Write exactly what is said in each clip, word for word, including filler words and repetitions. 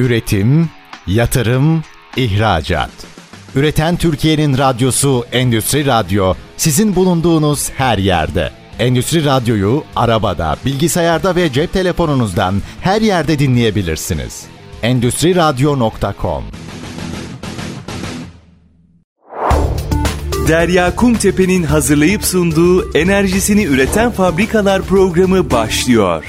Üretim, yatırım, ihracat. Üreten Türkiye'nin radyosu Endüstri Radyo, sizin bulunduğunuz her yerde. Endüstri Radyo'yu arabada, bilgisayarda ve cep telefonunuzdan her yerde dinleyebilirsiniz. endüstri radyo nokta com. Derya Kumtepe'nin hazırlayıp sunduğu Enerjisini Üreten Fabrikalar programı başlıyor.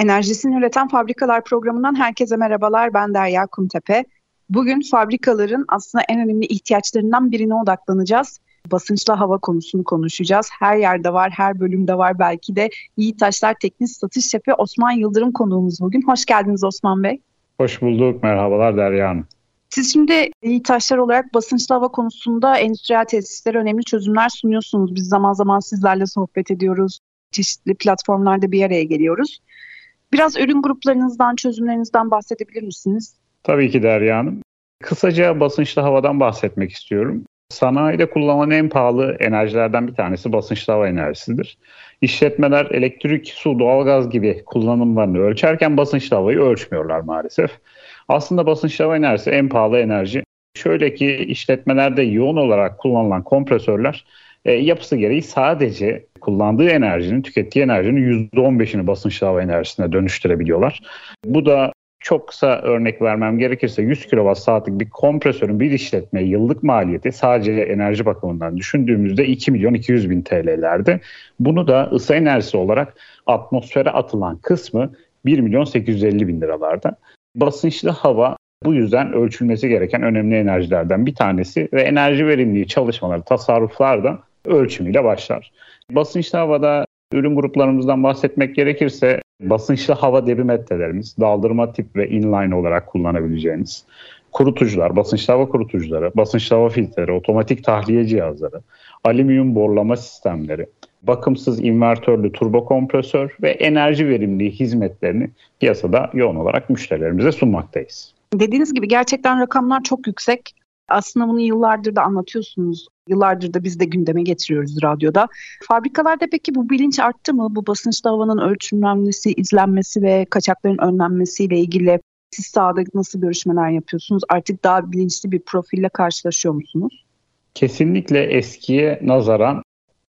Enerjisini Üreten Fabrikalar programından herkese merhabalar. Ben Derya Kumtepe. Bugün fabrikaların aslında en önemli ihtiyaçlarından birine odaklanacağız. Basınçlı hava konusunu konuşacağız. Her yerde var, her bölümde var. Belki de Yiğitaşlar Teknik Satış Şefi Osman Yıldırım konuğumuz bugün. Hoş geldiniz Osman Bey. Hoş bulduk. Merhabalar Derya Hanım. Siz şimdi Yiğitaşlar olarak basınçlı hava konusunda endüstriyel tesislere önemli çözümler sunuyorsunuz. Biz zaman zaman sizlerle sohbet ediyoruz. Çeşitli platformlarda bir araya geliyoruz. Biraz ürün gruplarınızdan, çözümlerinizden bahsedebilir misiniz? Tabii ki Derya Hanım. Kısaca basınçlı havadan bahsetmek istiyorum. Sanayide kullanılan en pahalı enerjilerden bir tanesi basınçlı hava enerjisidir. İşletmeler elektrik, su, doğalgaz gibi kullanımlarını ölçerken basınçlı havayı ölçmüyorlar maalesef. Aslında basınçlı hava enerjisi en pahalı enerji. Şöyle ki işletmelerde yoğun olarak kullanılan kompresörler e, yapısı gereği sadece kullandığı enerjinin, tükettiği enerjinin yüzde on beşini basınçlı hava enerjisine dönüştürebiliyorlar. Bu da çok kısa örnek vermem gerekirse yüz kilowatt saatlik bir kompresörün bir işletmeye yıllık maliyeti sadece enerji bakımından düşündüğümüzde iki milyon iki yüz bin T L'lerde. Bunu da ısı enerjisi olarak atmosfere atılan kısmı bir milyon sekiz yüz elli bin liralarda. Basınçlı hava bu yüzden ölçülmesi gereken önemli enerjilerden bir tanesi ve enerji verimliliği çalışmaları, tasarruflar da ölçümüyle başlar. Basınçlı havada ürün gruplarımızdan bahsetmek gerekirse basınçlı hava debimetrelerimiz, daldırma tip ve inline olarak kullanabileceğiniz kurutucular, basınçlı hava kurutucuları, basınçlı hava filtreleri, otomatik tahliye cihazları, alüminyum borlama sistemleri, bakımsız invertörlü turbo kompresör ve enerji verimliliği hizmetlerini piyasada yoğun olarak müşterilerimize sunmaktayız. Dediğiniz gibi gerçekten rakamlar çok yüksek. Aslında bunu yıllardır da anlatıyorsunuz. Yıllardır da biz de gündeme getiriyoruz radyoda. Fabrikalarda peki bu bilinç arttı mı? Bu basınçlı havanın ölçümlenmesi, izlenmesi ve kaçakların önlenmesiyle ilgili siz sahada nasıl görüşmeler yapıyorsunuz? Artık daha bilinçli bir profille karşılaşıyor musunuz? Kesinlikle eskiye nazaran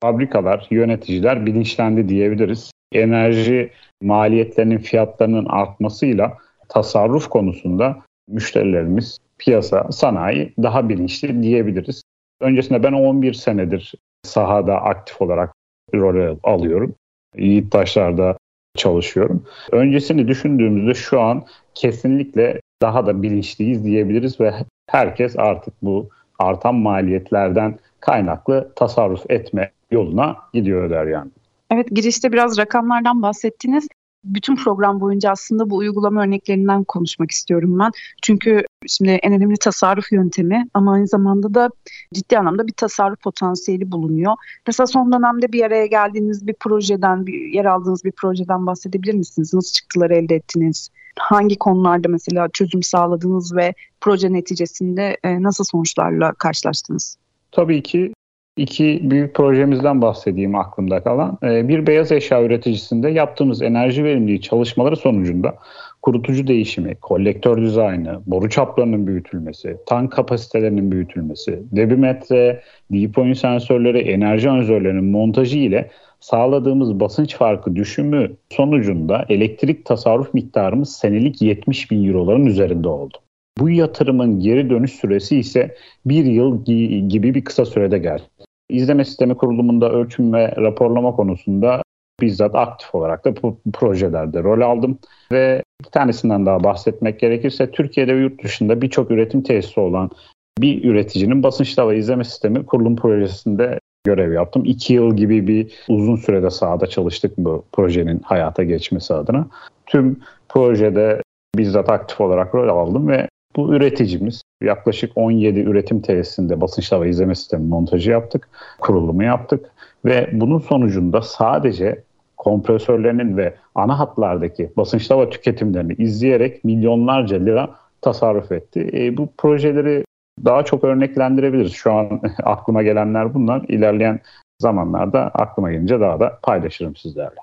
fabrikalar, yöneticiler bilinçlendi diyebiliriz. Enerji maliyetlerinin, fiyatlarının artmasıyla tasarruf konusunda müşterilerimiz, piyasa, sanayi daha bilinçli diyebiliriz. Öncesinde ben on bir senedir sahada aktif olarak rol alıyorum. Yiğitaşlar'da çalışıyorum. Öncesini düşündüğümüzde şu an kesinlikle daha da bilinçliyiz diyebiliriz ve herkes artık bu artan maliyetlerden kaynaklı tasarruf etme yoluna gidiyor der yani. Evet, girişte biraz rakamlardan bahsettiniz. Bütün program boyunca aslında bu uygulama örneklerinden konuşmak istiyorum ben. Çünkü şimdi en önemli tasarruf yöntemi ama aynı zamanda da ciddi anlamda bir tasarruf potansiyeli bulunuyor. Mesela son dönemde bir araya geldiğiniz bir projeden, bir, yer aldığınız bir projeden bahsedebilir misiniz? Nasıl çıktılar elde ettiniz? Hangi konularda mesela çözüm sağladınız ve proje neticesinde nasıl sonuçlarla karşılaştınız? Tabii ki. İki büyük projemizden bahsedeyim aklımda kalan. Bir beyaz eşya üreticisinde yaptığımız enerji verimliliği çalışmaları sonucunda kurutucu değişimi, kolektör dizaynı, boru çaplarının büyütülmesi, tank kapasitelerinin büyütülmesi, debimetre, deep point sensörleri, enerji analizörlerinin montajı ile sağladığımız basınç farkı düşümü sonucunda elektrik tasarruf miktarımız senelik yetmiş bin euroların üzerinde oldu. Bu yatırımın geri dönüş süresi ise bir yıl gibi bir kısa sürede geldi. İzleme sistemi kurulumunda ölçüm ve raporlama konusunda bizzat aktif olarak da bu projelerde rol aldım. Ve bir tanesinden daha bahsetmek gerekirse Türkiye'de ve yurt dışında birçok üretim tesisi olan bir üreticinin basınçlı hava izleme sistemi kurulum projesinde görev yaptım. İki yıl gibi bir uzun sürede sahada çalıştık bu projenin hayata geçmesi adına. Tüm projede bizzat aktif olarak rol aldım ve bu üreticimiz yaklaşık on yedi üretim tesisinde basınçlı hava izleme sistemi montajı yaptık, kurulumu yaptık ve bunun sonucunda sadece kompresörlerinin ve ana hatlardaki basınçlı hava tüketimlerini izleyerek milyonlarca lira tasarruf etti. E, bu projeleri daha çok örneklendirebiliriz. Şu an aklıma gelenler bunlar. İlerleyen zamanlarda aklıma gelince daha da paylaşırım sizlerle.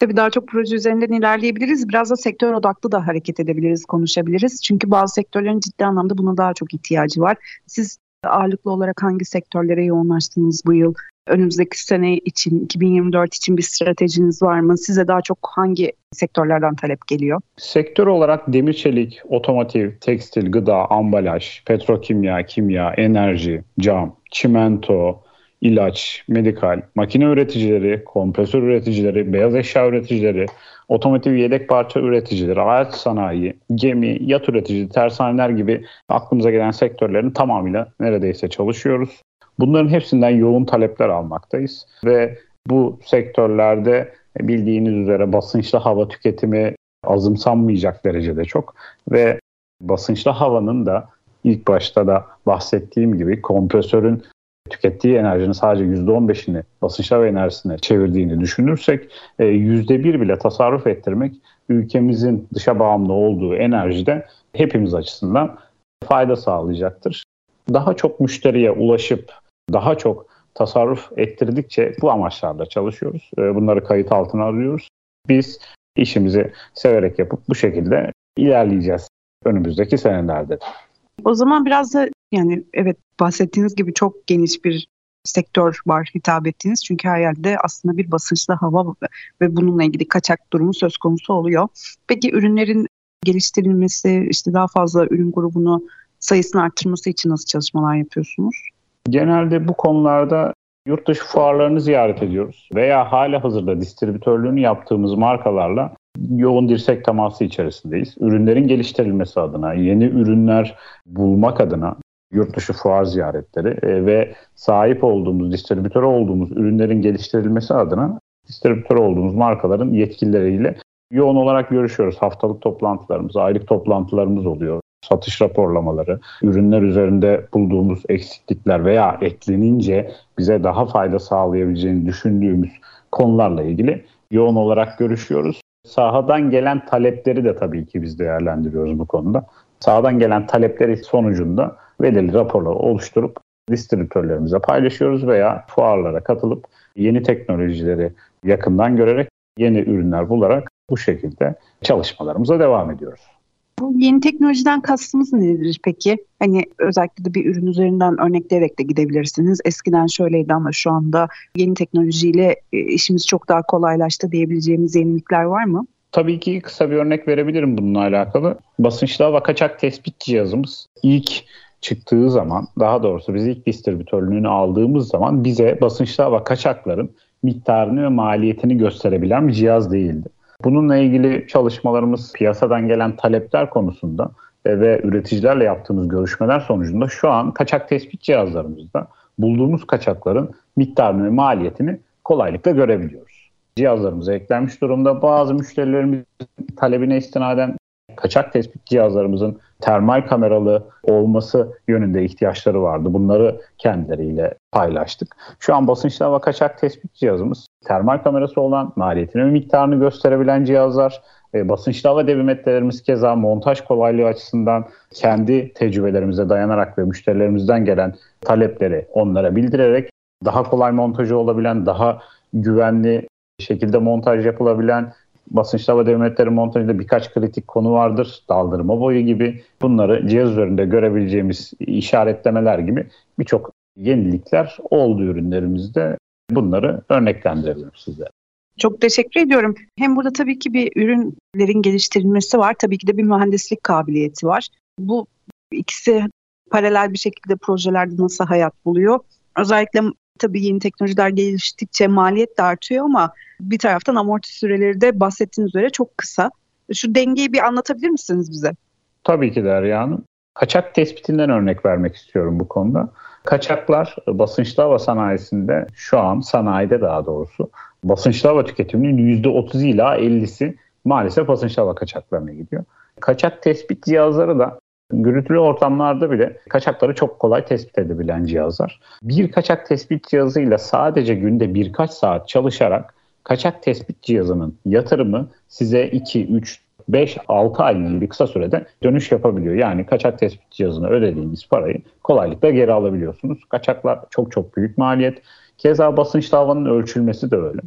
Tabii daha çok proje üzerinden ilerleyebiliriz. Biraz da sektör odaklı da hareket edebiliriz, konuşabiliriz. Çünkü bazı sektörlerin ciddi anlamda buna daha çok ihtiyacı var. Siz ağırlıklı olarak hangi sektörlere yoğunlaştınız bu yıl? Önümüzdeki sene için, iki bin yirmi dört için bir stratejiniz var mı? Size daha çok hangi sektörlerden talep geliyor? Sektör olarak demir çelik, otomotiv, tekstil, gıda, ambalaj, petrokimya, kimya, enerji, cam, çimento, ilaç, medikal, makine üreticileri, kompresör üreticileri, beyaz eşya üreticileri, otomotiv yedek parça üreticileri, ağaç sanayi, gemi, yat üreticisi, tersaneler gibi aklımıza gelen sektörlerin tamamıyla neredeyse çalışıyoruz. Bunların hepsinden yoğun talepler almaktayız ve bu sektörlerde bildiğiniz üzere basınçlı hava tüketimi azımsanmayacak derecede çok ve basınçlı havanın da ilk başta da bahsettiğim gibi kompresörün tükettiği enerjinin sadece yüzde on beşini basınçlı hava enerjisine çevirdiğini düşünürsek yüzde bir bile tasarruf ettirmek ülkemizin dışa bağımlı olduğu enerjide hepimiz açısından fayda sağlayacaktır. Daha çok müşteriye ulaşıp daha çok tasarruf ettirdikçe bu amaçlarla çalışıyoruz. Bunları kayıt altına alıyoruz. Biz işimizi severek yapıp bu şekilde ilerleyeceğiz önümüzdeki senelerde. O zaman biraz da yani evet bahsettiğiniz gibi çok geniş bir sektör var hitap ettiğiniz. Çünkü her yerde aslında bir basınçlı hava ve bununla ilgili kaçak durumu söz konusu oluyor. Peki ürünlerin geliştirilmesi, işte daha fazla ürün grubunu sayısını arttırması için nasıl çalışmalar yapıyorsunuz? Genelde bu konularda yurt dışı fuarlarını ziyaret ediyoruz veya hala hazırda distribütörlüğünü yaptığımız markalarla yoğun dirsek teması içerisindeyiz. Ürünlerin geliştirilmesi adına, yeni ürünler bulmak adına yurt dışı fuar ziyaretleri ve sahip olduğumuz, distribütör olduğumuz ürünlerin geliştirilmesi adına distribütör olduğumuz markaların yetkilileriyle yoğun olarak görüşüyoruz. Haftalık toplantılarımız, aylık toplantılarımız oluyor. Satış raporlamaları, ürünler üzerinde bulduğumuz eksiklikler veya eklenince bize daha fayda sağlayabileceğini düşündüğümüz konularla ilgili yoğun olarak görüşüyoruz. Sahadan gelen talepleri de tabii ki biz değerlendiriyoruz bu konuda. Sahadan gelen talepleri sonucunda belirli raporları oluşturup distribütörlerimize paylaşıyoruz veya fuarlara katılıp yeni teknolojileri yakından görerek yeni ürünler bularak bu şekilde çalışmalarımıza devam ediyoruz. Bu yeni teknolojiden kastımız nedir peki? Hani özellikle de bir ürün üzerinden örnekleyerek de gidebilirsiniz. Eskiden şöyleydi ama şu anda yeni teknolojiyle işimiz çok daha kolaylaştı diyebileceğimiz yenilikler var mı? Tabii ki kısa bir örnek verebilirim bununla alakalı. Basınçlı hava kaçak tespit cihazımız ilk çıktığı zaman, daha doğrusu biz ilk distribütörlüğünü aldığımız zaman bize basınçlı hava kaçakların miktarını ve maliyetini gösterebilen bir cihaz değildi. Bununla ilgili çalışmalarımız piyasadan gelen talepler konusunda ve üreticilerle yaptığımız görüşmeler sonucunda şu an kaçak tespit cihazlarımızda bulduğumuz kaçakların miktarını ve maliyetini kolaylıkla görebiliyoruz. Cihazlarımıza eklenmiş durumda. Bazı müşterilerimizin talebine istinaden kaçak tespit cihazlarımızın termal kameralı olması yönünde ihtiyaçları vardı. Bunları kendileriyle paylaştık. Şu an basınçlı hava kaçak tespit cihazımız termal kamerası olan, maliyetini ve miktarını gösterebilen cihazlar, e, basınçlı hava devimetlerimiz keza montaj kolaylığı açısından kendi tecrübelerimize dayanarak ve müşterilerimizden gelen talepleri onlara bildirerek daha kolay montajı olabilen, daha güvenli şekilde montaj yapılabilen, basınçlı hava devimetleri montajında birkaç kritik konu vardır. Daldırma boyu gibi bunları cihaz üzerinde görebileceğimiz işaretlemeler gibi birçok yenilikler oldu ürünlerimizde. Bunları örneklendirebilirim sizlere. Çok teşekkür ediyorum. Hem burada tabii ki bir ürünlerin geliştirilmesi var. Tabii ki de bir mühendislik kabiliyeti var. Bu ikisi paralel bir şekilde projelerde nasıl hayat buluyor? Özellikle tabii yeni teknolojiler geliştikçe maliyet de artıyor ama bir taraftan amorti süreleri de bahsettiğiniz üzere çok kısa. Şu dengeyi bir anlatabilir misiniz bize? Tabii ki Derya Hanım. Kaçak tespitinden örnek vermek istiyorum bu konuda. Kaçaklar basınçlı hava sanayisinde şu an sanayide daha doğrusu basınçlı hava tüketiminin yüzde otuz ila ellisi maalesef basınçlı hava kaçaklarına gidiyor. Kaçak tespit cihazları da gürültülü ortamlarda bile kaçakları çok kolay tespit edebilen cihazlar. Bir kaçak tespit cihazıyla sadece günde birkaç saat çalışarak kaçak tespit cihazının yatırımı size iki, üç, beş, altı ay gibi bir kısa sürede dönüş yapabiliyor. Yani kaçak tespit cihazına ödediğiniz parayı kolaylıkla geri alabiliyorsunuz. Kaçaklar çok çok büyük maliyet. Keza basınçlı havanın ölçülmesi de öyle.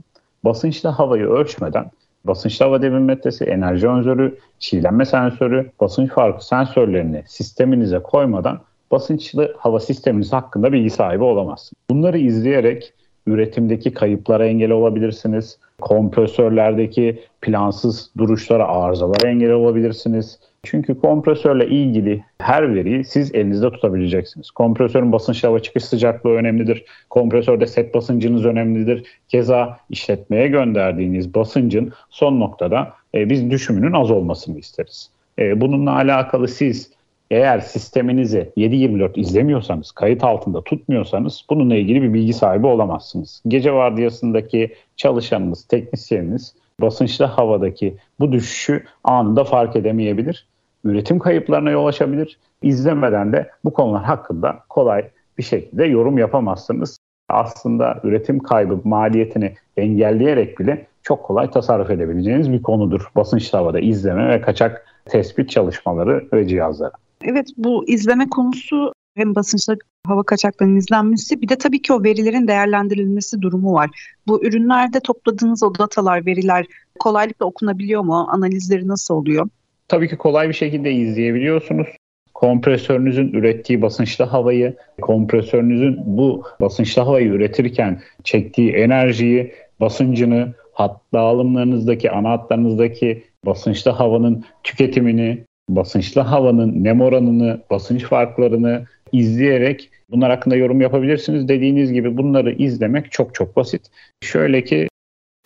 Basınçlı havayı ölçmeden basınçlı hava debinmetresi, enerji öngörü, çiğlenme sensörü, basınç farkı sensörlerini sisteminize koymadan basınçlı hava sisteminiz hakkında bilgi sahibi olamazsınız. Bunları izleyerek üretimdeki kayıplara engel olabilirsiniz. Kompresörlerdeki plansız duruşlara, arızalara engel olabilirsiniz. Çünkü kompresörle ilgili her veriyi siz elinizde tutabileceksiniz. Kompresörün basınçlı hava çıkış sıcaklığı önemlidir. Kompresörde set basıncınız önemlidir. Keza işletmeye gönderdiğiniz basıncın son noktada e, biz düşümünün az olmasını isteriz. E, bununla alakalı siz eğer sisteminizi yedi yirmi dört izlemiyorsanız, kayıt altında tutmuyorsanız bununla ilgili bir bilgi sahibi olamazsınız. Gece vardiyasındaki çalışanınız, teknisyeniniz basınçlı havadaki bu düşüşü anında fark edemeyebilir. Üretim kayıplarına yol açabilir. İzlemeden de bu konular hakkında kolay bir şekilde yorum yapamazsınız. Aslında üretim kaybı maliyetini engelleyerek bile çok kolay tasarruf edebileceğiniz bir konudur. Basınçlı havada izleme ve kaçak tespit çalışmaları ve cihazları. Evet, bu izleme konusu hem basınçlı hava kaçaklarının izlenmesi, bir de tabii ki o verilerin değerlendirilmesi durumu var. Bu ürünlerde topladığınız o datalar, veriler kolaylıkla okunabiliyor mu? Analizleri nasıl oluyor? Tabii ki kolay bir şekilde izleyebiliyorsunuz. Kompresörünüzün ürettiği basınçlı havayı, kompresörünüzün bu basınçlı havayı üretirken çektiği enerjiyi, basıncını, hat dağılımlarınızdaki, ana hatlarınızdaki basınçlı havanın tüketimini, basınçlı havanın nem oranını, basınç farklarını izleyerek bunlar hakkında yorum yapabilirsiniz. Dediğiniz gibi bunları izlemek çok çok basit. Şöyle ki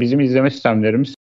bizim izleme sistemlerimiz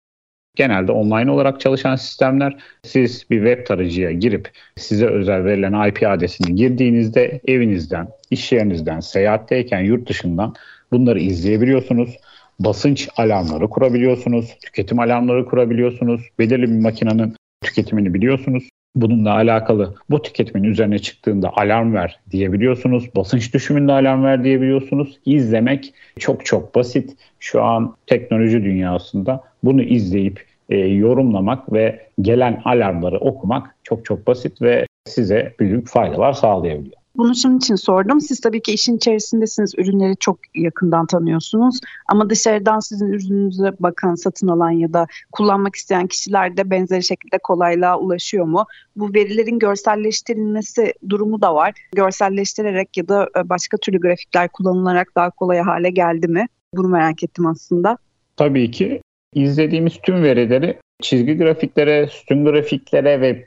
genelde online olarak çalışan sistemler. Siz bir web tarayıcıya girip size özel verilen I P adresini girdiğinizde evinizden, iş yerinizden, seyahatteyken yurt dışından bunları izleyebiliyorsunuz. Basınç alarmları kurabiliyorsunuz, tüketim alarmları kurabiliyorsunuz, belirli bir makinenin tüketimini biliyorsunuz. Bununla alakalı bu tüketimin üzerine çıktığında alarm ver diyebiliyorsunuz. Basınç düşümünde alarm ver diyebiliyorsunuz. İzlemek çok çok basit. Şu an teknoloji dünyasında bunu izleyip e, yorumlamak ve gelen alarmları okumak çok çok basit ve size büyük faydalar sağlayabiliyor. Bunu şunun için sordum. Siz tabii ki işin içerisindesiniz. Ürünleri çok yakından tanıyorsunuz. Ama dışarıdan sizin ürününüze bakan, satın alan ya da kullanmak isteyen kişiler de benzeri şekilde kolaylığa ulaşıyor mu? Bu verilerin görselleştirilmesi durumu da var. Görselleştirerek ya da başka türlü grafikler kullanılarak daha kolay hale geldi mi? Bunu merak ettim aslında. Tabii ki izlediğimiz tüm verileri çizgi grafiklere, sütun grafiklere ve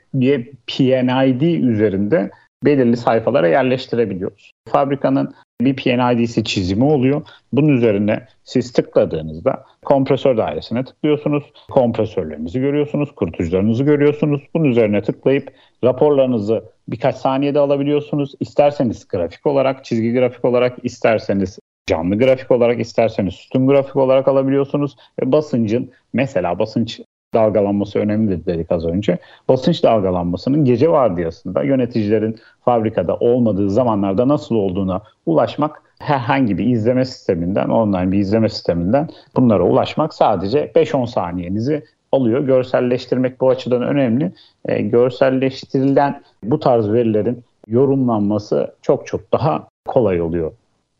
P N I D üzerinde belirli sayfalara yerleştirebiliyoruz. Fabrikanın bir P N I D'si çizimi oluyor. Bunun üzerine siz tıkladığınızda kompresör dairesine tıklıyorsunuz. Kompresörlerinizi görüyorsunuz, kurutucularınızı görüyorsunuz. Bunun üzerine tıklayıp raporlarınızı birkaç saniyede alabiliyorsunuz. İsterseniz grafik olarak, çizgi grafik olarak, isterseniz canlı grafik olarak, isterseniz sütun grafik olarak alabiliyorsunuz. Ve basıncın, mesela basınç dalgalanması önemlidir dedik az önce. Basınç dalgalanmasının gece vardiyasında yöneticilerin fabrikada olmadığı zamanlarda nasıl olduğuna ulaşmak, herhangi bir izleme sisteminden, online bir izleme sisteminden bunlara ulaşmak sadece beş on saniyenizi alıyor. Görselleştirmek bu açıdan önemli. E, görselleştirilen bu tarz verilerin yorumlanması çok çok daha kolay oluyor.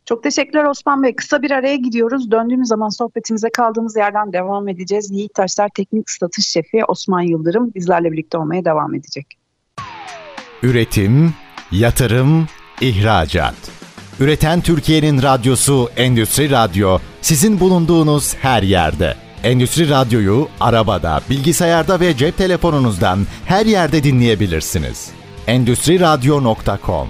Çok teşekkürler Osman Bey. Kısa bir araya gidiyoruz. Döndüğümüz zaman sohbetimize kaldığımız yerden devam edeceğiz. Yiğit Taşlar Teknik Satış Şefi Osman Yıldırım bizlerle birlikte olmaya devam edecek. Üretim, yatırım, ihracat. Üreten Türkiye'nin radyosu Endüstri Radyo sizin bulunduğunuz her yerde. Endüstri Radyo'yu arabada, bilgisayarda ve cep telefonunuzdan her yerde dinleyebilirsiniz. endüstri radyo nokta com.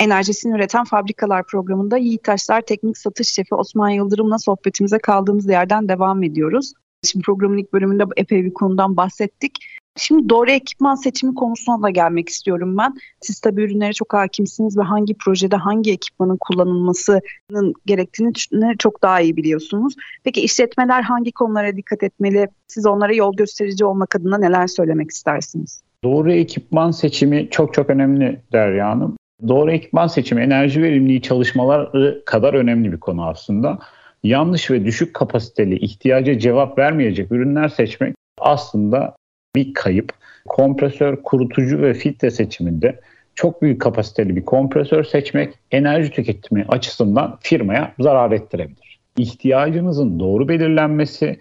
Enerjisini Üreten Fabrikalar programında Yiğit Taşlar Teknik Satış Şefi Osman Yıldırım'la sohbetimize kaldığımız yerden devam ediyoruz. Şimdi programın ilk bölümünde epey bir konudan bahsettik. Şimdi doğru ekipman seçimi konusuna da gelmek istiyorum ben. Siz tabii ürünlere çok hakimsiniz ve hangi projede hangi ekipmanın kullanılmasının gerektiğini çok daha iyi biliyorsunuz. Peki işletmeler hangi konulara dikkat etmeli? Siz onlara yol gösterici olmak adına neler söylemek istersiniz? Doğru ekipman seçimi çok çok önemli Derya Hanım. Doğru ekipman seçimi enerji verimliliği çalışmaları kadar önemli bir konu aslında. Yanlış ve düşük kapasiteli, ihtiyaca cevap vermeyecek ürünler seçmek aslında bir kayıp. Kompresör, kurutucu ve filtre seçiminde çok büyük kapasiteli bir kompresör seçmek enerji tüketimi açısından firmaya zarar ettirebilir. İhtiyacınızın doğru belirlenmesi,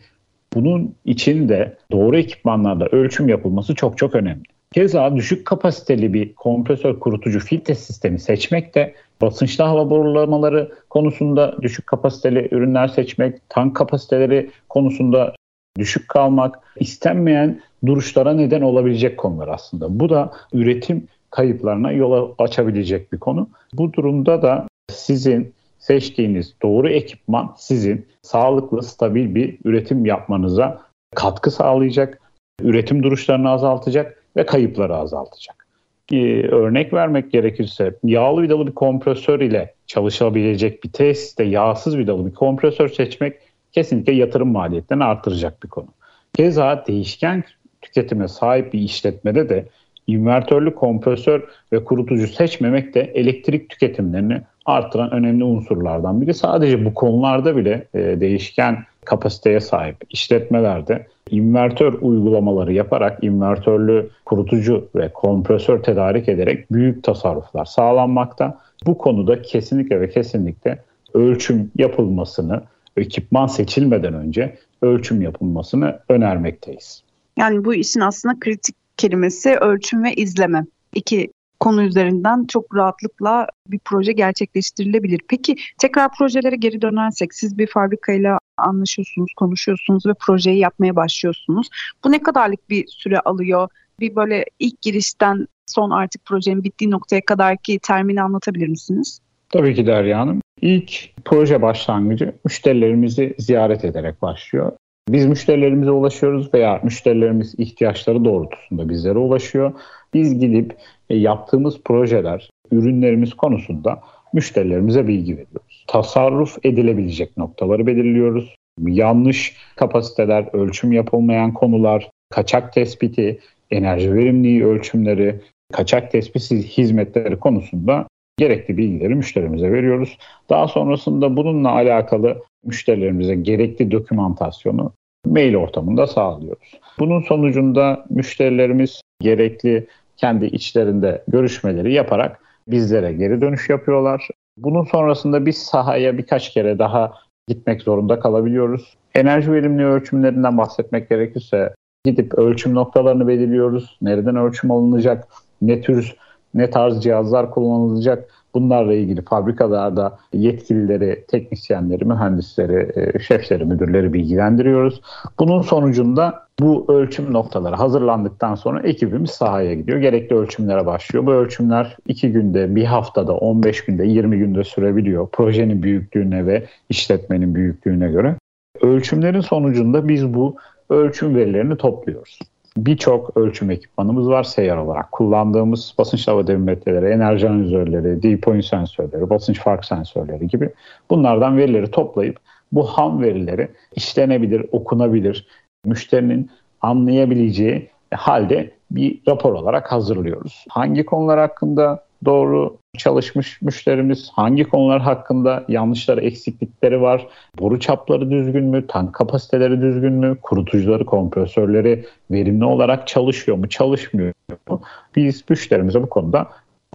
bunun için de doğru ekipmanlarda ölçüm yapılması çok çok önemli. Keza düşük kapasiteli bir kompresör kurutucu filtre sistemi seçmek de basınçlı hava borulamaları konusunda düşük kapasiteli ürünler seçmek, tank kapasiteleri konusunda düşük kalmak, istenmeyen duruşlara neden olabilecek konular aslında. Bu da üretim kayıplarına yol açabilecek bir konu. Bu durumda da sizin seçtiğiniz doğru ekipman sizin sağlıklı, stabil bir üretim yapmanıza katkı sağlayacak, üretim duruşlarını azaltacak ve kayıpları azaltacak. Ee, örnek vermek gerekirse yağlı vidalı bir kompresör ile çalışabilecek bir tesiste yağsız vidalı bir kompresör seçmek kesinlikle yatırım maliyetlerini artıracak bir konu. Keza değişken tüketime sahip bir işletmede de invertörlü kompresör ve kurutucu seçmemek de elektrik tüketimlerini artıran önemli unsurlardan biri. Sadece bu konularda bile değişken kapasiteye sahip işletmelerde invertör uygulamaları yaparak invertörlü kurutucu ve kompresör tedarik ederek büyük tasarruflar sağlanmakta. Bu konuda kesinlikle ve kesinlikle ölçüm yapılmasını, ekipman seçilmeden önce ölçüm yapılmasını önermekteyiz. Yani bu işin aslında kritik kelimesi ölçüm ve izleme. İki konu üzerinden çok rahatlıkla bir proje gerçekleştirilebilir. Peki tekrar projelere geri dönersek siz bir fabrikayla anlaşıyorsunuz, konuşuyorsunuz ve projeyi yapmaya başlıyorsunuz. Bu ne kadarlık bir süre alıyor? Bir böyle ilk girişten son artık projenin bittiği noktaya kadarki termini anlatabilir misiniz? Tabii ki Derya Hanım. İlk proje başlangıcı müşterilerimizi ziyaret ederek başlıyor. Biz müşterilerimize ulaşıyoruz veya müşterilerimiz ihtiyaçları doğrultusunda bizlere ulaşıyor. Biz gidip yaptığımız projeler, ürünlerimiz konusunda müşterilerimize bilgi veriyoruz. Tasarruf edilebilecek noktaları belirliyoruz. Yanlış kapasiteler, ölçüm yapılmayan konular, kaçak tespiti, enerji verimliliği ölçümleri, kaçak tespit hizmetleri konusunda gerekli bilgileri müşterimize veriyoruz. Daha sonrasında bununla alakalı müşterilerimize gerekli dokümantasyonu mail ortamında sağlıyoruz. Bunun sonucunda müşterilerimiz gerekli kendi içlerinde görüşmeleri yaparak bizlere geri dönüş yapıyorlar. Bunun sonrasında biz sahaya birkaç kere daha gitmek zorunda kalabiliyoruz. Enerji verimliliği ölçümlerinden bahsetmek gerekirse gidip ölçüm noktalarını belirliyoruz. Nereden ölçüm alınacak, ne tür, ne tarz cihazlar kullanılacak, bunlarla ilgili fabrikalarda yetkilileri, teknisyenleri, mühendisleri, şefleri, müdürleri bilgilendiriyoruz. Bunun sonucunda bu ölçüm noktaları hazırlandıktan sonra ekibimiz sahaya gidiyor. Gerekli ölçümlere başlıyor. Bu ölçümler iki günde, bir haftada, on beş günde, yirmi günde sürebiliyor. Projenin büyüklüğüne ve işletmenin büyüklüğüne göre. Ölçümlerin sonucunda biz bu ölçüm verilerini topluyoruz. Birçok ölçüm ekipmanımız var seyyar olarak. Kullandığımız basınç hava devimetreleri, enerji analizörleri, dew point sensörleri, basınç fark sensörleri gibi bunlardan verileri toplayıp bu ham verileri işlenebilir, okunabilir, müşterinin anlayabileceği halde bir rapor olarak hazırlıyoruz. Hangi konular hakkında doğru çalışmış müşterimiz, hangi konular hakkında yanlışları, eksiklikleri var, boru çapları düzgün mü, tank kapasiteleri düzgün mü, kurutucuları, kompresörleri verimli olarak çalışıyor mu, çalışmıyor mu? Biz müşterimize bu konuda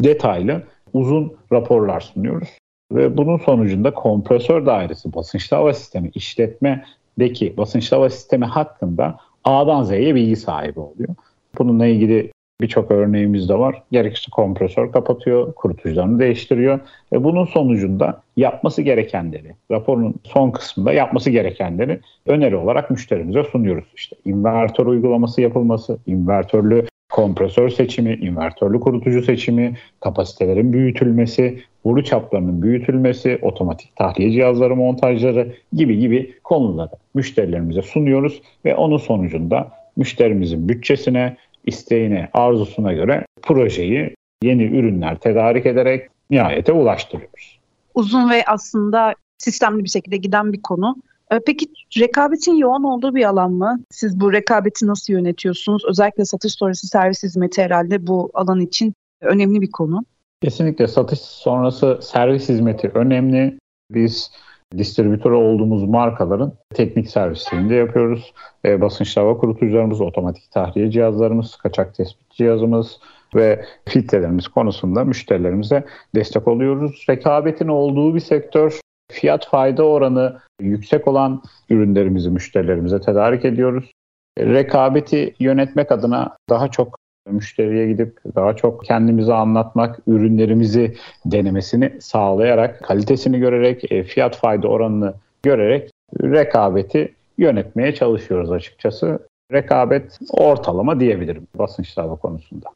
detaylı, uzun raporlar sunuyoruz ve bunun sonucunda kompresör dairesi, basınçlı hava sistemi, işletmedeki basınçlı hava sistemi hakkında A'dan Z'ye bilgi sahibi oluyor. Bununla ilgili birçok örneğimiz de var. Gerekirse kompresör kapatıyor, kurutucularını değiştiriyor. Ve bunun sonucunda yapması gerekenleri, raporun son kısmında yapması gerekenleri öneri olarak müşterimize sunuyoruz. İşte invertör uygulaması yapılması, invertörlü kompresör seçimi, invertörlü kurutucu seçimi, kapasitelerin büyütülmesi, boru çaplarının büyütülmesi, otomatik tahliye cihazları montajları gibi gibi konuları müşterilerimize sunuyoruz. Ve onun sonucunda müşterimizin bütçesine, isteğine, arzusuna göre projeyi yeni ürünler tedarik ederek nihayete ulaştırıyoruz. Uzun ve aslında sistemli bir şekilde giden bir konu. Peki rekabetin yoğun olduğu bir alan mı? Siz bu rekabeti nasıl yönetiyorsunuz? Özellikle satış sonrası servis hizmeti herhalde bu alan için önemli bir konu. Kesinlikle satış sonrası servis hizmeti önemli. Biz distribütör olduğumuz markaların teknik servisini de yapıyoruz. E, basınçlı hava kurutucularımız, otomatik tahliye cihazlarımız, kaçak tespit cihazımız, ve filtrelerimiz konusunda müşterilerimize destek oluyoruz. Rekabetin olduğu bir sektör, fiyat fayda oranı yüksek olan ürünlerimizi müşterilerimize tedarik ediyoruz. Rekabeti yönetmek adına daha çok müşteriye gidip daha çok kendimizi anlatmak, ürünlerimizi denemesini sağlayarak, kalitesini görerek, fiyat fayda oranını görerek rekabeti yönetmeye çalışıyoruz açıkçası. Rekabet ortalama diyebilirim basın iştahı konusunda.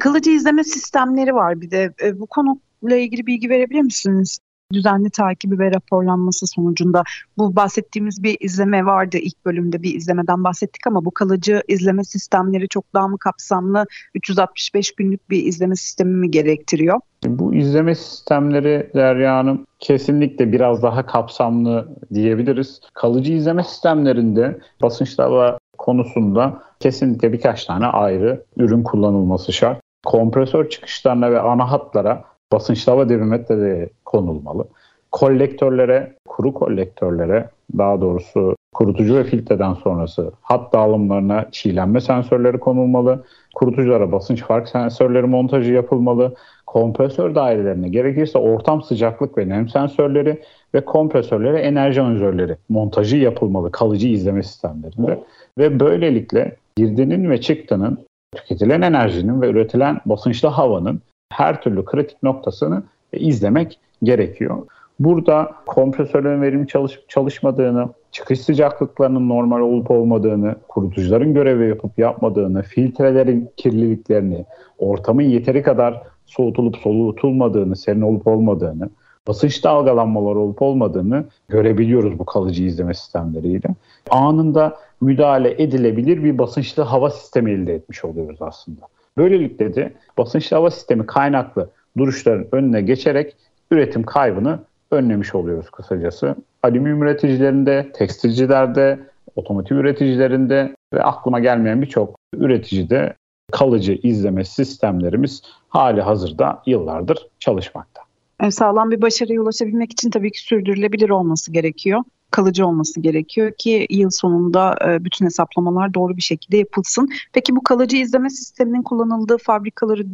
Kalıcı izleme sistemleri var bir de. Bu konuyla ilgili bilgi verebilir misiniz? Düzenli takibi ve raporlanması sonucunda bu bahsettiğimiz bir izleme vardı. İlk bölümde bir izlemeden bahsettik ama bu kalıcı izleme sistemleri çok daha mı kapsamlı, üç yüz altmış beş günlük bir izleme sistemi mi gerektiriyor? Bu izleme sistemleri Derya Hanım kesinlikle biraz daha kapsamlı diyebiliriz. Kalıcı izleme sistemlerinde basın iştahı konusunda kesinlikle birkaç tane ayrı ürün kullanılması şart. Kompresör çıkışlarına ve ana hatlara basınçlı hava devimetleri konulmalı. Kolektörlere, kuru kolektörlere, daha doğrusu kurutucu ve filtreden sonrası hat dağılımlarına çiğlenme sensörleri konulmalı. Kurutuculara basınç fark sensörleri montajı yapılmalı. Kompresör dairelerine gerekirse ortam sıcaklık ve nem sensörleri ve kompresörlere enerji analizörleri montajı yapılmalı kalıcı izleme sistemlerinde. Ve böylelikle girdinin ve çıktının, tüketilen enerjinin ve üretilen basınçlı havanın her türlü kritik noktasını izlemek gerekiyor. Burada kompresörün verimli çalışıp çalışmadığını, çıkış sıcaklıklarının normal olup olmadığını, kurutucuların görevi yapıp yapmadığını, filtrelerin kirliliklerini, ortamın yeteri kadar soğutulup soğutulmadığını, serin olup olmadığını, basınç dalgalanmaları olup olmadığını görebiliyoruz bu kalıcı izleme sistemleriyle. Anında müdahale edilebilir bir basınçlı hava sistemi elde etmiş oluyoruz aslında. Böylelikle de basınçlı hava sistemi kaynaklı duruşların önüne geçerek üretim kaybını önlemiş oluyoruz kısacası. Alüminyum üreticilerinde, tekstilcilerde, otomotiv üreticilerinde ve aklıma gelmeyen birçok üreticide kalıcı izleme sistemlerimiz hali hazırda yıllardır çalışmakta. Yani sağlam bir başarıya ulaşabilmek için tabii ki sürdürülebilir olması gerekiyor. Kalıcı olması gerekiyor ki yıl sonunda bütün hesaplamalar doğru bir şekilde yapılsın. Peki bu kalıcı izleme sisteminin kullanıldığı fabrikalarla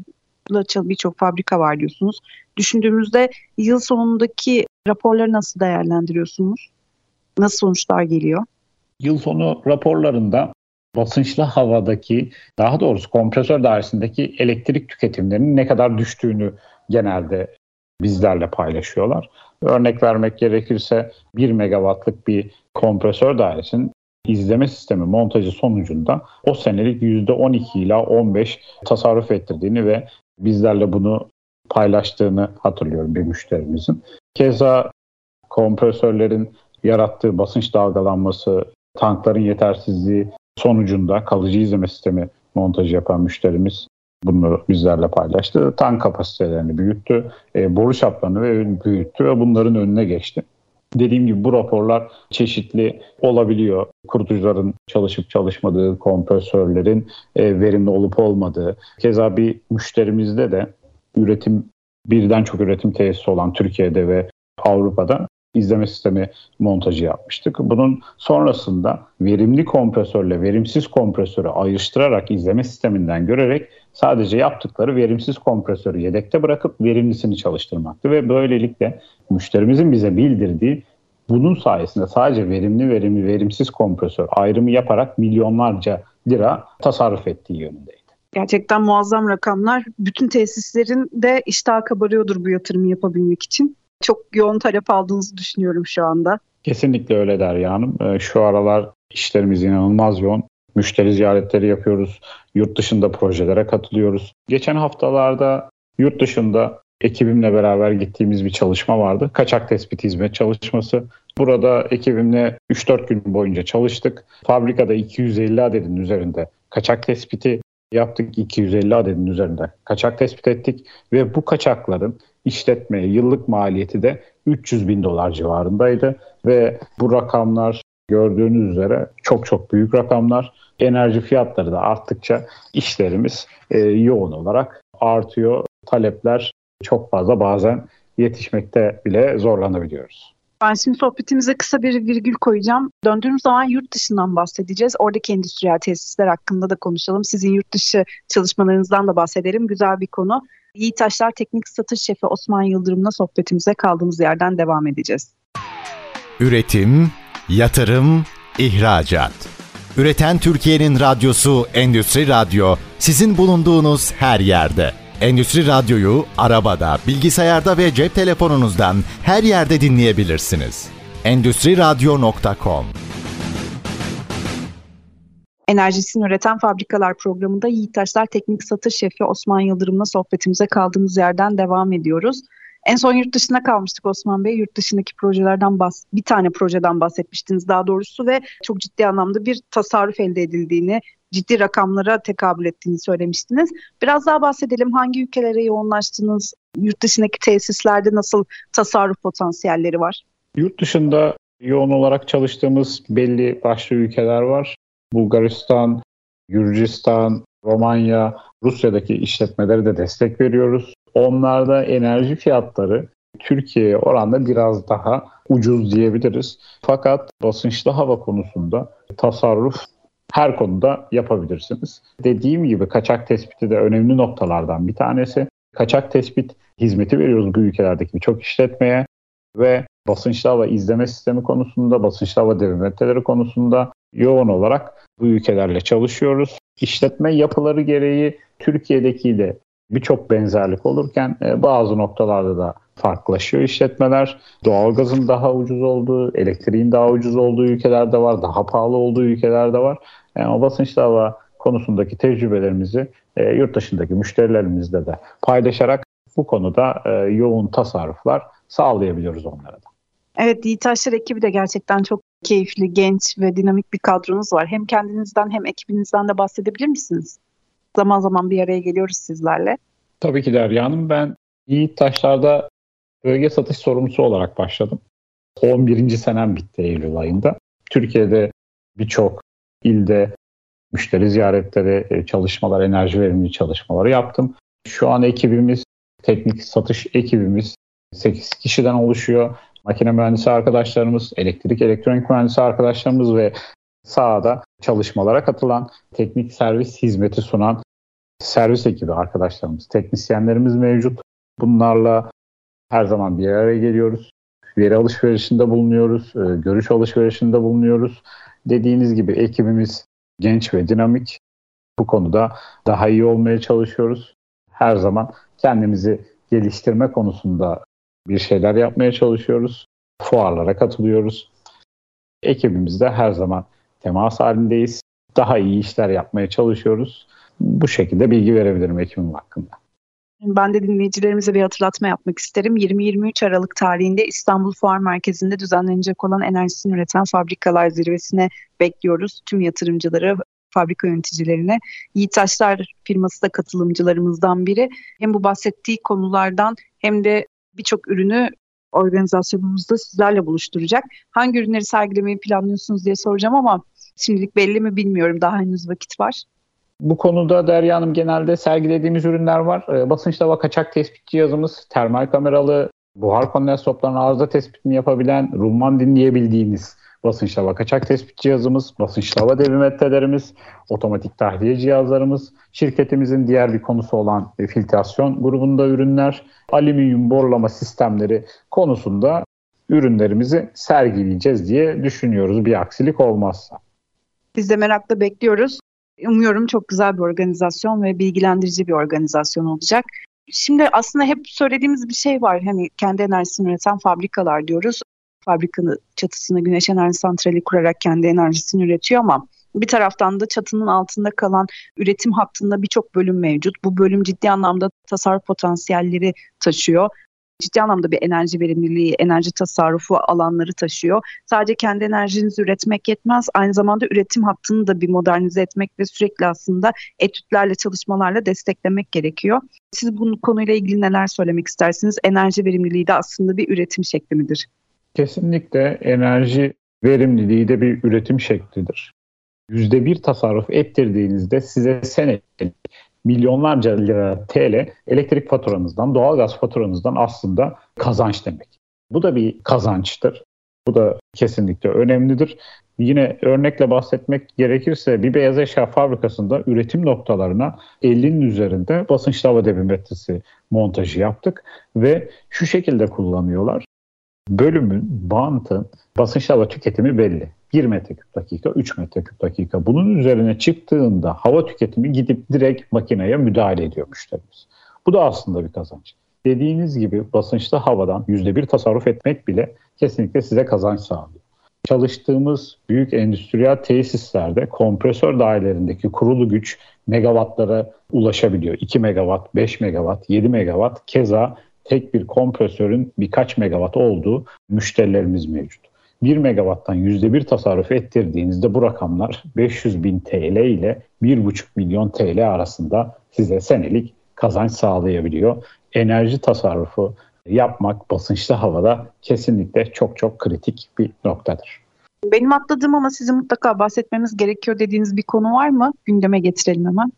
çalışan birçok fabrika var diyorsunuz. Düşündüğümüzde yıl sonundaki raporları nasıl değerlendiriyorsunuz? Nasıl sonuçlar geliyor? Yıl sonu raporlarında basınçlı havadaki, daha doğrusu kompresör dairesindeki elektrik tüketimlerinin ne kadar düştüğünü genelde bizlerle paylaşıyorlar. Örnek vermek gerekirse bir megawattlık bir kompresör dairesinin izleme sistemi montajı sonucunda o senelik yüzde on iki ila on beş tasarruf ettirdiğini ve bizlerle bunu paylaştığını hatırlıyorum bir müşterimizin. Keza kompresörlerin yarattığı basınç dalgalanması, tankların yetersizliği sonucunda kalıcı izleme sistemi montajı yapan müşterimiz bunu bizlerle paylaştı. Tank kapasitelerini büyüttü, e, boru çaplarını büyüttü ve bunların önüne geçti. Dediğim gibi bu raporlar çeşitli olabiliyor. Kurutucuların çalışıp çalışmadığı, kompresörlerin e, verimli olup olmadığı. Keza bir müşterimizde de üretim, birden çok üretim tesisi olan Türkiye'de ve Avrupa'da izleme sistemi montajı yapmıştık. Bunun sonrasında verimli kompresörle verimsiz kompresörü ayrıştırarak izleme sisteminden görerek sadece yaptıkları verimsiz kompresörü yedekte bırakıp verimlisini çalıştırmaktı ve böylelikle müşterimizin bize bildirdiği bunun sayesinde sadece verimli verimli verimsiz kompresör ayrımı yaparak milyonlarca lira tasarruf ettiği yönündeydi. Gerçekten muazzam rakamlar. Bütün tesislerin de iştahı kabarıyordur bu yatırımı yapabilmek için. Çok yoğun talep aldığınızı düşünüyorum şu anda. Kesinlikle öyle Derya Hanım. Şu aralar işlerimiz inanılmaz yoğun. Müşteri ziyaretleri yapıyoruz. Yurt dışında projelere katılıyoruz. Geçen haftalarda yurt dışında ekibimle beraber gittiğimiz bir çalışma vardı. Kaçak tespit hizmet çalışması. Burada ekibimle üç dört gün boyunca çalıştık. Fabrikada iki yüz elli adedin üzerinde kaçak tespiti yaptık. iki yüz elli adedin üzerinde kaçak tespit ettik ve bu kaçakların işletmeye yıllık maliyeti de üç yüz bin dolar civarındaydı ve bu rakamlar gördüğünüz üzere çok çok büyük rakamlar. Enerji fiyatları da arttıkça işlerimiz e, yoğun olarak artıyor. Talepler çok fazla, bazen yetişmekte bile zorlanabiliyoruz. Ben şimdi sohbetimize kısa bir virgül koyacağım. Döndüğümüz zaman yurt dışından bahsedeceğiz. Oradaki endüstriyel tesisler hakkında da konuşalım. Sizin yurt dışı çalışmalarınızdan da bahsedelim. Güzel bir konu. Yiğit Taşlar Teknik Satış Şefi Osman Yıldırım'la sohbetimize kaldığımız yerden devam edeceğiz. Üretim, yatırım, ihracat. Üreten Türkiye'nin radyosu Endüstri Radyo. Sizin bulunduğunuz her yerde. Endüstri Radyo'yu arabada, bilgisayarda ve cep telefonunuzdan her yerde dinleyebilirsiniz. endüstri radyo nokta com Enerjisini Üreten Fabrikalar programında Yiğit Taşlar Teknik Satış Şefi Osman Yıldırım'la sohbetimize kaldığımız yerden devam ediyoruz. En son yurt dışına kalmıştık Osman Bey. Yurt dışındaki projelerden bahs- bir tane projeden bahsetmiştiniz daha doğrusu ve çok ciddi anlamda bir tasarruf elde edildiğini, ciddi rakamlara tekabül ettiğini söylemiştiniz. Biraz daha bahsedelim. Hangi ülkelere yoğunlaştınız? Yurt dışındaki tesislerde nasıl tasarruf potansiyelleri var? Yurt dışında yoğun olarak çalıştığımız belli başlı ülkeler var. Bulgaristan, Gürcistan, Romanya, Rusya'daki işletmelere de destek veriyoruz. Onlarda enerji fiyatları Türkiye'ye oranla biraz daha ucuz diyebiliriz. Fakat basınçlı hava konusunda tasarruf her konuda yapabilirsiniz. Dediğim gibi kaçak tespiti de önemli noktalardan bir tanesi. Kaçak tespit hizmeti veriyoruz bu ülkelerdeki birçok işletmeye ve basınçlı hava izleme sistemi konusunda, basınçlı hava devletleri konusunda yoğun olarak bu ülkelerle çalışıyoruz. İşletme yapıları gereği Türkiye'dekiyle birçok benzerlik olurken bazı noktalarda da farklılaşıyor işletmeler. Doğalgazın daha ucuz olduğu, elektriğin daha ucuz olduğu ülkeler de var, daha pahalı olduğu ülkeler de var. Yani o basınçlı hava konusundaki tecrübelerimizi yurt dışındaki müşterilerimizle de paylaşarak bu konuda yoğun tasarruflar sağlayabiliyoruz onlara da. Evet, Yiğit Taşlar ekibi de gerçekten çok keyifli, genç ve dinamik bir kadronuz var. Hem kendinizden hem ekibinizden de bahsedebilir misiniz? Zaman zaman bir araya geliyoruz sizlerle. Tabii ki Derya Hanım. Ben Yiğit Taşlar'da bölge satış sorumlusu olarak başladım. on birinci senem bitti Eylül ayında. Türkiye'de birçok ilde müşteri ziyaretleri, çalışmalar, enerji verimli çalışmaları yaptım. Şu an ekibimiz, teknik satış ekibimiz sekiz kişiden oluşuyor. Makine mühendisi arkadaşlarımız, elektrik elektronik mühendisi arkadaşlarımız ve sahada çalışmalara katılan, teknik servis hizmeti sunan servis ekibi arkadaşlarımız, teknisyenlerimiz mevcut. Bunlarla her zaman bir araya geliyoruz. Veri alışverişinde bulunuyoruz, görüş alışverişinde bulunuyoruz. Dediğiniz gibi ekibimiz genç ve dinamik. Bu konuda daha iyi olmaya çalışıyoruz. Her zaman kendimizi geliştirme konusunda bir şeyler yapmaya çalışıyoruz. Fuarlara katılıyoruz. Ekibimizde her zaman temas halindeyiz. Daha iyi işler yapmaya çalışıyoruz. Bu şekilde bilgi verebilirim ekibim hakkında. Ben de dinleyicilerimize bir hatırlatma yapmak isterim. yirmi yirmi üç Aralık tarihinde İstanbul Fuar Merkezi'nde düzenlenecek olan Enerjisini Üreten Fabrikalar Zirvesi'ne bekliyoruz. Tüm yatırımcıları, fabrika yöneticilerine. Yiğit Taşlar firması da katılımcılarımızdan biri. Hem bu bahsettiği konulardan hem de birçok ürünü organizasyonumuzda sizlerle buluşturacak. Hangi ürünleri sergilemeyi planlıyorsunuz diye soracağım ama şimdilik belli mi bilmiyorum. Daha henüz vakit var. Bu konuda Derya Hanım genelde sergilediğimiz ürünler var. Basınçlı hava kaçak tespit cihazımız, termal kameralı, buhar kondens toplarının arıza tespitini yapabilen, Rumman dinleyebildiğiniz basınçlı hava kaçak tespit cihazımız, basınçlı hava devimetrelerimiz, otomatik tahliye cihazlarımız, şirketimizin diğer bir konusu olan filtrasyon grubunda ürünler, alüminyum borulama sistemleri konusunda ürünlerimizi sergileyeceğiz diye düşünüyoruz bir aksilik olmazsa. Biz de merakla bekliyoruz. Umuyorum çok güzel bir organizasyon ve bilgilendirici bir organizasyon olacak. Şimdi aslında hep söylediğimiz bir şey var. Hani kendi enerjisini üreten fabrikalar diyoruz. Fabrikanın çatısına güneş enerji santrali kurarak kendi enerjisini üretiyor ama bir taraftan da çatının altında kalan üretim hattında birçok bölüm mevcut. Bu bölüm ciddi anlamda tasarruf potansiyelleri taşıyor. Ciddi anlamda bir enerji verimliliği, enerji tasarrufu alanları taşıyor. Sadece kendi enerjinizi üretmek yetmez. Aynı zamanda üretim hattını da bir modernize etmek ve sürekli aslında etütlerle, çalışmalarla desteklemek gerekiyor. Siz bu konuyla ilgili neler söylemek istersiniz? Enerji verimliliği de aslında bir üretim şekli midir? Kesinlikle enerji verimliliği de bir üretim şeklidir. yüzde bir tasarruf ettirdiğinizde size senelik milyonlarca lira T L elektrik faturanızdan, doğalgaz faturanızdan aslında kazanç demek. Bu da bir kazançtır. Bu da kesinlikle önemlidir. Yine örnekle bahsetmek gerekirse bir beyaz eşya fabrikasında üretim noktalarına ellinin üzerinde basınçlı hava debimetresi montajı yaptık ve şu şekilde kullanıyorlar. Bölümün, bantın basınçlı hava tüketimi belli. bir metreküp dakika, üç metreküp dakika. Bunun üzerine çıktığında hava tüketimi gidip direkt makineye müdahale ediyor müşterimiz. Bu da aslında bir kazanç. Dediğiniz gibi basınçlı havadan yüzde bir tasarruf etmek bile kesinlikle size kazanç sağlıyor. Çalıştığımız büyük endüstriyel tesislerde kompresör dairelerindeki kurulu güç megawattlara ulaşabiliyor. iki megawatt, beş megawatt, yedi megawatt, keza tek bir kompresörün birkaç megawatt olduğu müşterilerimiz mevcut. bir megawatttan yüzde bir tasarruf ettirdiğinizde bu rakamlar beş yüz bin Türk Lirası ile bir buçuk milyon Türk Lirası arasında size senelik kazanç sağlayabiliyor. Enerji tasarrufu yapmak basınçlı havada kesinlikle çok çok kritik bir noktadır. Benim atladığım ama sizin mutlaka bahsetmemiz gerekiyor dediğiniz bir konu var mı? Gündeme getirelim hemen.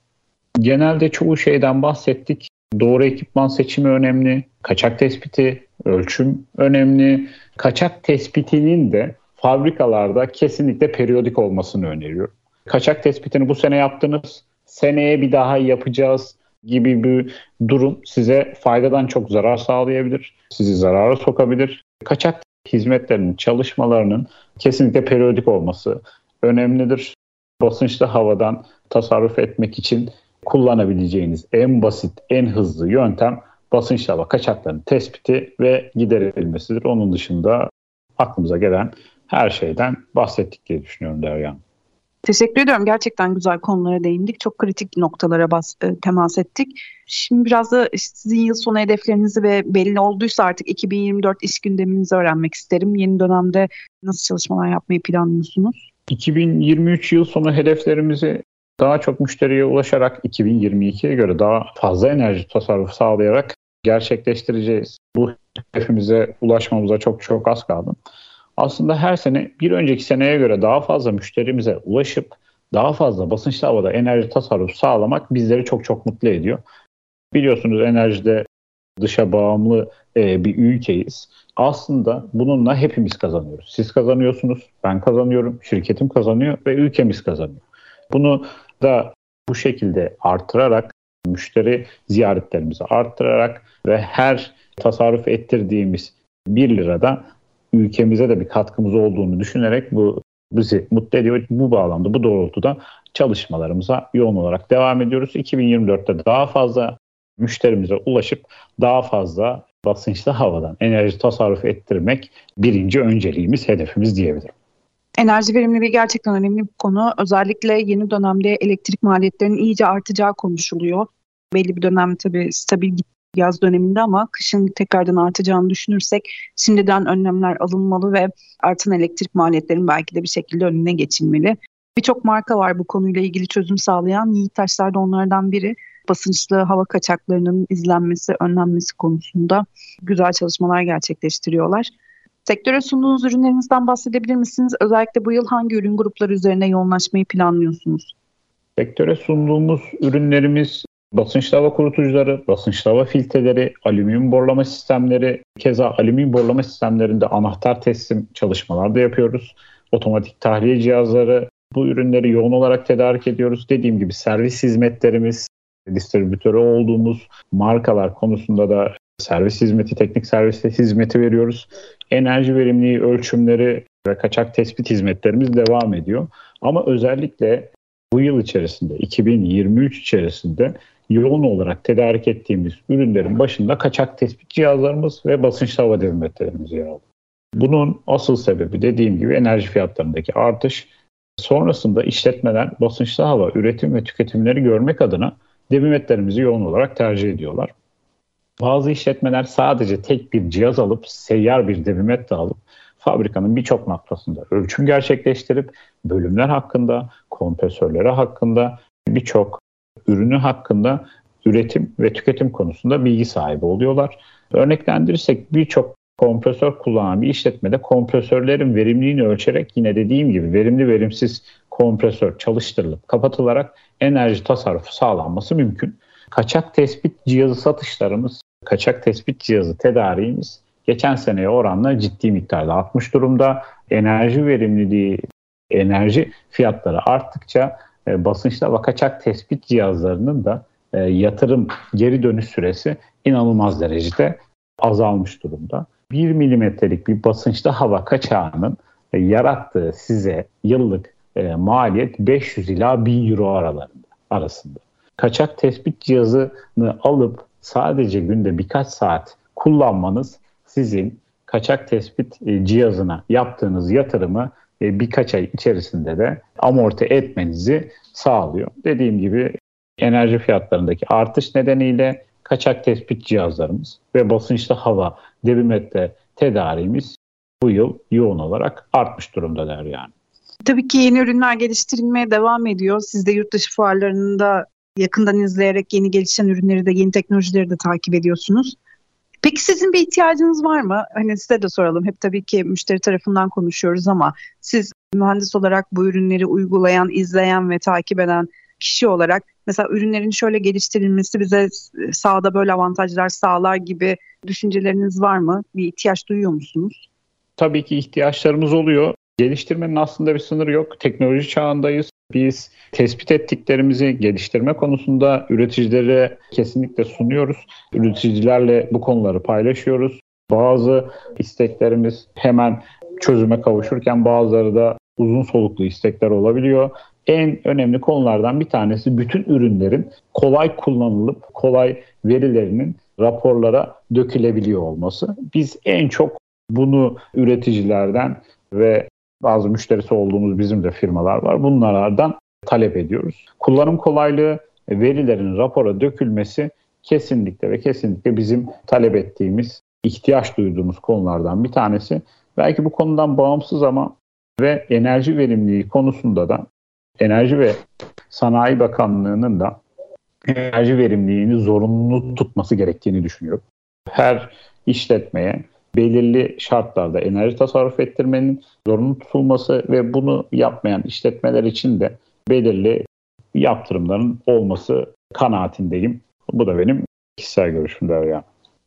Genelde çoğu şeyden bahsettik. Doğru ekipman seçimi önemli, kaçak tespiti, ölçüm önemli. Kaçak tespitinin de fabrikalarda kesinlikle periyodik olmasını öneriyorum. Kaçak tespitini bu sene yaptınız, seneye bir daha yapacağız gibi bir durum size faydadan çok zarar sağlayabilir, sizi zarara sokabilir. Kaçak hizmetlerinin, çalışmalarının kesinlikle periyodik olması önemlidir. Basınçlı havadan tasarruf etmek için kullanabileceğiniz en basit, en hızlı yöntem basınçlı hava kaçaklarının tespiti ve giderilmesidir. Onun dışında aklımıza gelen her şeyden bahsettik diye düşünüyorum Derya Hanım. Teşekkür ediyorum. Gerçekten güzel konulara değindik. Çok kritik noktalara bas, temas ettik. Şimdi biraz da sizin yıl sonu hedeflerinizi ve belli olduysa artık iki bin yirmi dört iş gündeminizi öğrenmek isterim. Yeni dönemde nasıl çalışmalar yapmayı planlıyorsunuz? iki bin yirmi üç yıl sonu hedeflerimizi daha çok müşteriye ulaşarak iki bin yirmi ikiye göre daha fazla enerji tasarrufu sağlayarak gerçekleştireceğiz. Bu hedefimize ulaşmamıza çok çok az kaldı. Aslında her sene bir önceki seneye göre daha fazla müşterimize ulaşıp daha fazla basınçlı havada enerji tasarrufu sağlamak bizleri çok çok mutlu ediyor. Biliyorsunuz enerjide dışa bağımlı bir ülkeyiz. Aslında bununla hepimiz kazanıyoruz. Siz kazanıyorsunuz, ben kazanıyorum, şirketim kazanıyor ve ülkemiz kazanıyor. Bunu da bu şekilde artırarak, müşteri ziyaretlerimizi artırarak ve her tasarruf ettirdiğimiz bir lirada ülkemize de bir katkımız olduğunu düşünerek bu bizi mutlu ediyor. Bu bağlamda, bu doğrultuda çalışmalarımıza yoğun olarak devam ediyoruz. iki bin yirmi dörtte daha fazla müşterimize ulaşıp daha fazla basınçlı havadan enerji tasarruf ettirmek birinci önceliğimiz, hedefimiz diyebilirim. Enerji verimliliği gerçekten önemli bir konu. Özellikle yeni dönemde elektrik maliyetlerinin iyice artacağı konuşuluyor. Belli bir dönem tabii stabil yaz döneminde ama kışın tekrardan artacağını düşünürsek şimdiden önlemler alınmalı ve artan elektrik maliyetlerinin belki de bir şekilde önüne geçilmeli. Birçok marka var bu konuyla ilgili çözüm sağlayan. Yiğitaşlar da onlardan biri. Basınçlı hava kaçaklarının izlenmesi, önlenmesi konusunda güzel çalışmalar gerçekleştiriyorlar. Sektöre sunduğunuz ürünlerinizden bahsedebilir misiniz? Özellikle bu yıl hangi ürün grupları üzerine yoğunlaşmayı planlıyorsunuz? Sektöre sunduğumuz ürünlerimiz basınçlı hava kurutucuları, basınçlı hava filtreleri, alüminyum borlama sistemleri, keza alüminyum borlama sistemlerinde anahtar teslim çalışmalar da yapıyoruz. Otomatik tahliye cihazları, bu ürünleri yoğun olarak tedarik ediyoruz. Dediğim gibi servis hizmetlerimiz, distribütörü olduğumuz markalar konusunda da servis hizmeti, teknik servis hizmeti veriyoruz. Enerji verimliliği ölçümleri ve kaçak tespit hizmetlerimiz devam ediyor. Ama özellikle bu yıl içerisinde, iki bin yirmi üç içerisinde yoğun olarak tedarik ettiğimiz ürünlerin başında kaçak tespit cihazlarımız ve basınçlı hava debimetrelerimiz yer aldı. Bunun asıl sebebi dediğim gibi enerji fiyatlarındaki artış. Sonrasında işletmeler basınçlı hava üretim ve tüketimleri görmek adına debimetrelerimizi yoğun olarak tercih ediyorlar. Bazı işletmeler sadece tek bir cihaz alıp, seyyar bir debimetre alıp, fabrikanın birçok noktasında ölçüm gerçekleştirip, bölümler hakkında, kompresörleri hakkında, birçok ürünü hakkında üretim ve tüketim konusunda bilgi sahibi oluyorlar. Örneklendirirsek birçok kompresör kullanan bir işletmede kompresörlerin verimliliğini ölçerek yine dediğim gibi verimli verimsiz kompresör çalıştırılıp kapatılarak enerji tasarrufu sağlanması mümkün. Kaçak tespit cihazı satışlarımız, kaçak tespit cihazı tedariğimiz geçen seneye oranla ciddi miktarda artmış durumda. Enerji verimliliği, enerji fiyatları arttıkça basınçta ve kaçak tespit cihazlarının da yatırım geri dönüş süresi inanılmaz derecede azalmış durumda. bir milimetrelik bir basınçta hava kaçağının yarattığı size yıllık maliyet beş yüz ila bin euro aralarında arasında. Kaçak tespit cihazını alıp sadece günde birkaç saat kullanmanız sizin kaçak tespit cihazına yaptığınız yatırımı birkaç ay içerisinde de amorti etmenizi sağlıyor. Dediğim gibi enerji fiyatlarındaki artış nedeniyle kaçak tespit cihazlarımız ve basınçlı hava debimetre tedariğimiz bu yıl yoğun olarak artmış durumda der yani. Tabii ki yeni ürünler geliştirilmeye devam ediyor. Siz de yurt dışı fuarlarında yakından izleyerek yeni gelişen ürünleri de, yeni teknolojileri de takip ediyorsunuz. Peki sizin bir ihtiyacınız var mı? Hani size de soralım. Hep tabii ki müşteri tarafından konuşuyoruz ama siz mühendis olarak bu ürünleri uygulayan, izleyen ve takip eden kişi olarak mesela ürünlerin şöyle geliştirilmesi bize sahada böyle avantajlar sağlar gibi düşünceleriniz var mı? Bir ihtiyaç duyuyor musunuz? Tabii ki ihtiyaçlarımız oluyor. Geliştirmenin aslında bir sınırı yok. Teknoloji çağındayız. Biz tespit ettiklerimizi geliştirme konusunda üreticilere kesinlikle sunuyoruz. Üreticilerle bu konuları paylaşıyoruz. Bazı isteklerimiz hemen çözüme kavuşurken bazıları da uzun soluklu istekler olabiliyor. En önemli konulardan bir tanesi bütün ürünlerin kolay kullanılıp kolay verilerinin raporlara dökülebiliyor olması. Biz en çok bunu üreticilerden ve bazı müşterisi olduğumuz bizim de firmalar var. Bunlardan talep ediyoruz. Kullanım kolaylığı, verilerin rapora dökülmesi kesinlikle ve kesinlikle bizim talep ettiğimiz, ihtiyaç duyduğumuz konulardan bir tanesi. Belki bu konudan bağımsız ama ve enerji verimliliği konusunda da Enerji ve Sanayi Bakanlığı'nın da enerji verimliliğini zorunlu tutması gerektiğini düşünüyorum. Her işletmeye belirli şartlarda enerji tasarruf ettirmenin zorunlu tutulması ve bunu yapmayan işletmeler için de belirli yaptırımların olması kanaatindeyim. Bu da benim kişisel görüşüm Derya.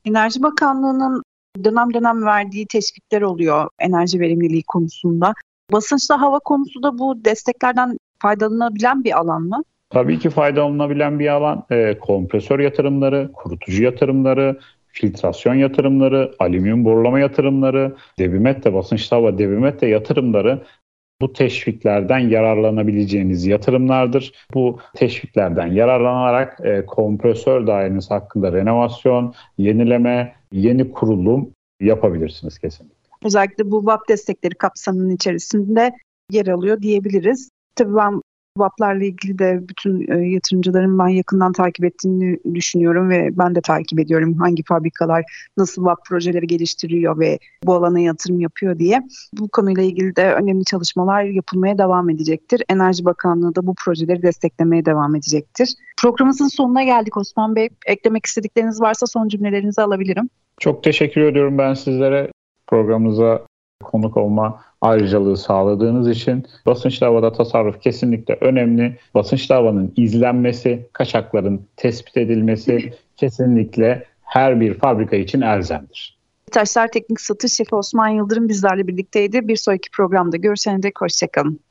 Enerji Bakanlığı'nın dönem dönem verdiği teşvikler oluyor enerji verimliliği konusunda. Basınçlı hava konusu da bu desteklerden faydalanabilen bir alan mı? Tabii ki faydalanabilen bir alan. E, kompresör yatırımları, kurutucu yatırımları, filtrasyon yatırımları, alüminyum borulama yatırımları, debimetre, basınçlı hava debimetre yatırımları bu teşviklerden yararlanabileceğiniz yatırımlardır. Bu teşviklerden yararlanarak e, kompresör daireniz hakkında renovasyon, yenileme, yeni kurulum yapabilirsiniz kesinlikle. Özellikle bu V A P destekleri kapsamının içerisinde yer alıyor diyebiliriz. Tabii ben V A P'larla ilgili de bütün yatırımcıların ben yakından takip ettiğini düşünüyorum ve ben de takip ediyorum hangi fabrikalar nasıl V A P projeleri geliştiriyor ve bu alana yatırım yapıyor diye. Bu konuyla ilgili de önemli çalışmalar yapılmaya devam edecektir. Enerji Bakanlığı da bu projeleri desteklemeye devam edecektir. Programımızın sonuna geldik Osman Bey. Eklemek istedikleriniz varsa son cümlelerinizi alabilirim. Çok teşekkür ediyorum ben sizlere. Programımıza konuk olma ayrıcalığı sağladığınız için. Basınçlı havada tasarruf kesinlikle önemli. Basınçlı havanın izlenmesi, kaçakların tespit edilmesi kesinlikle her bir fabrika için elzemdir. Taşlar Teknik Satış Şefi Osman Yıldırım bizlerle birlikteydi. Bir sonraki programda görüşene dek hoşçakalın.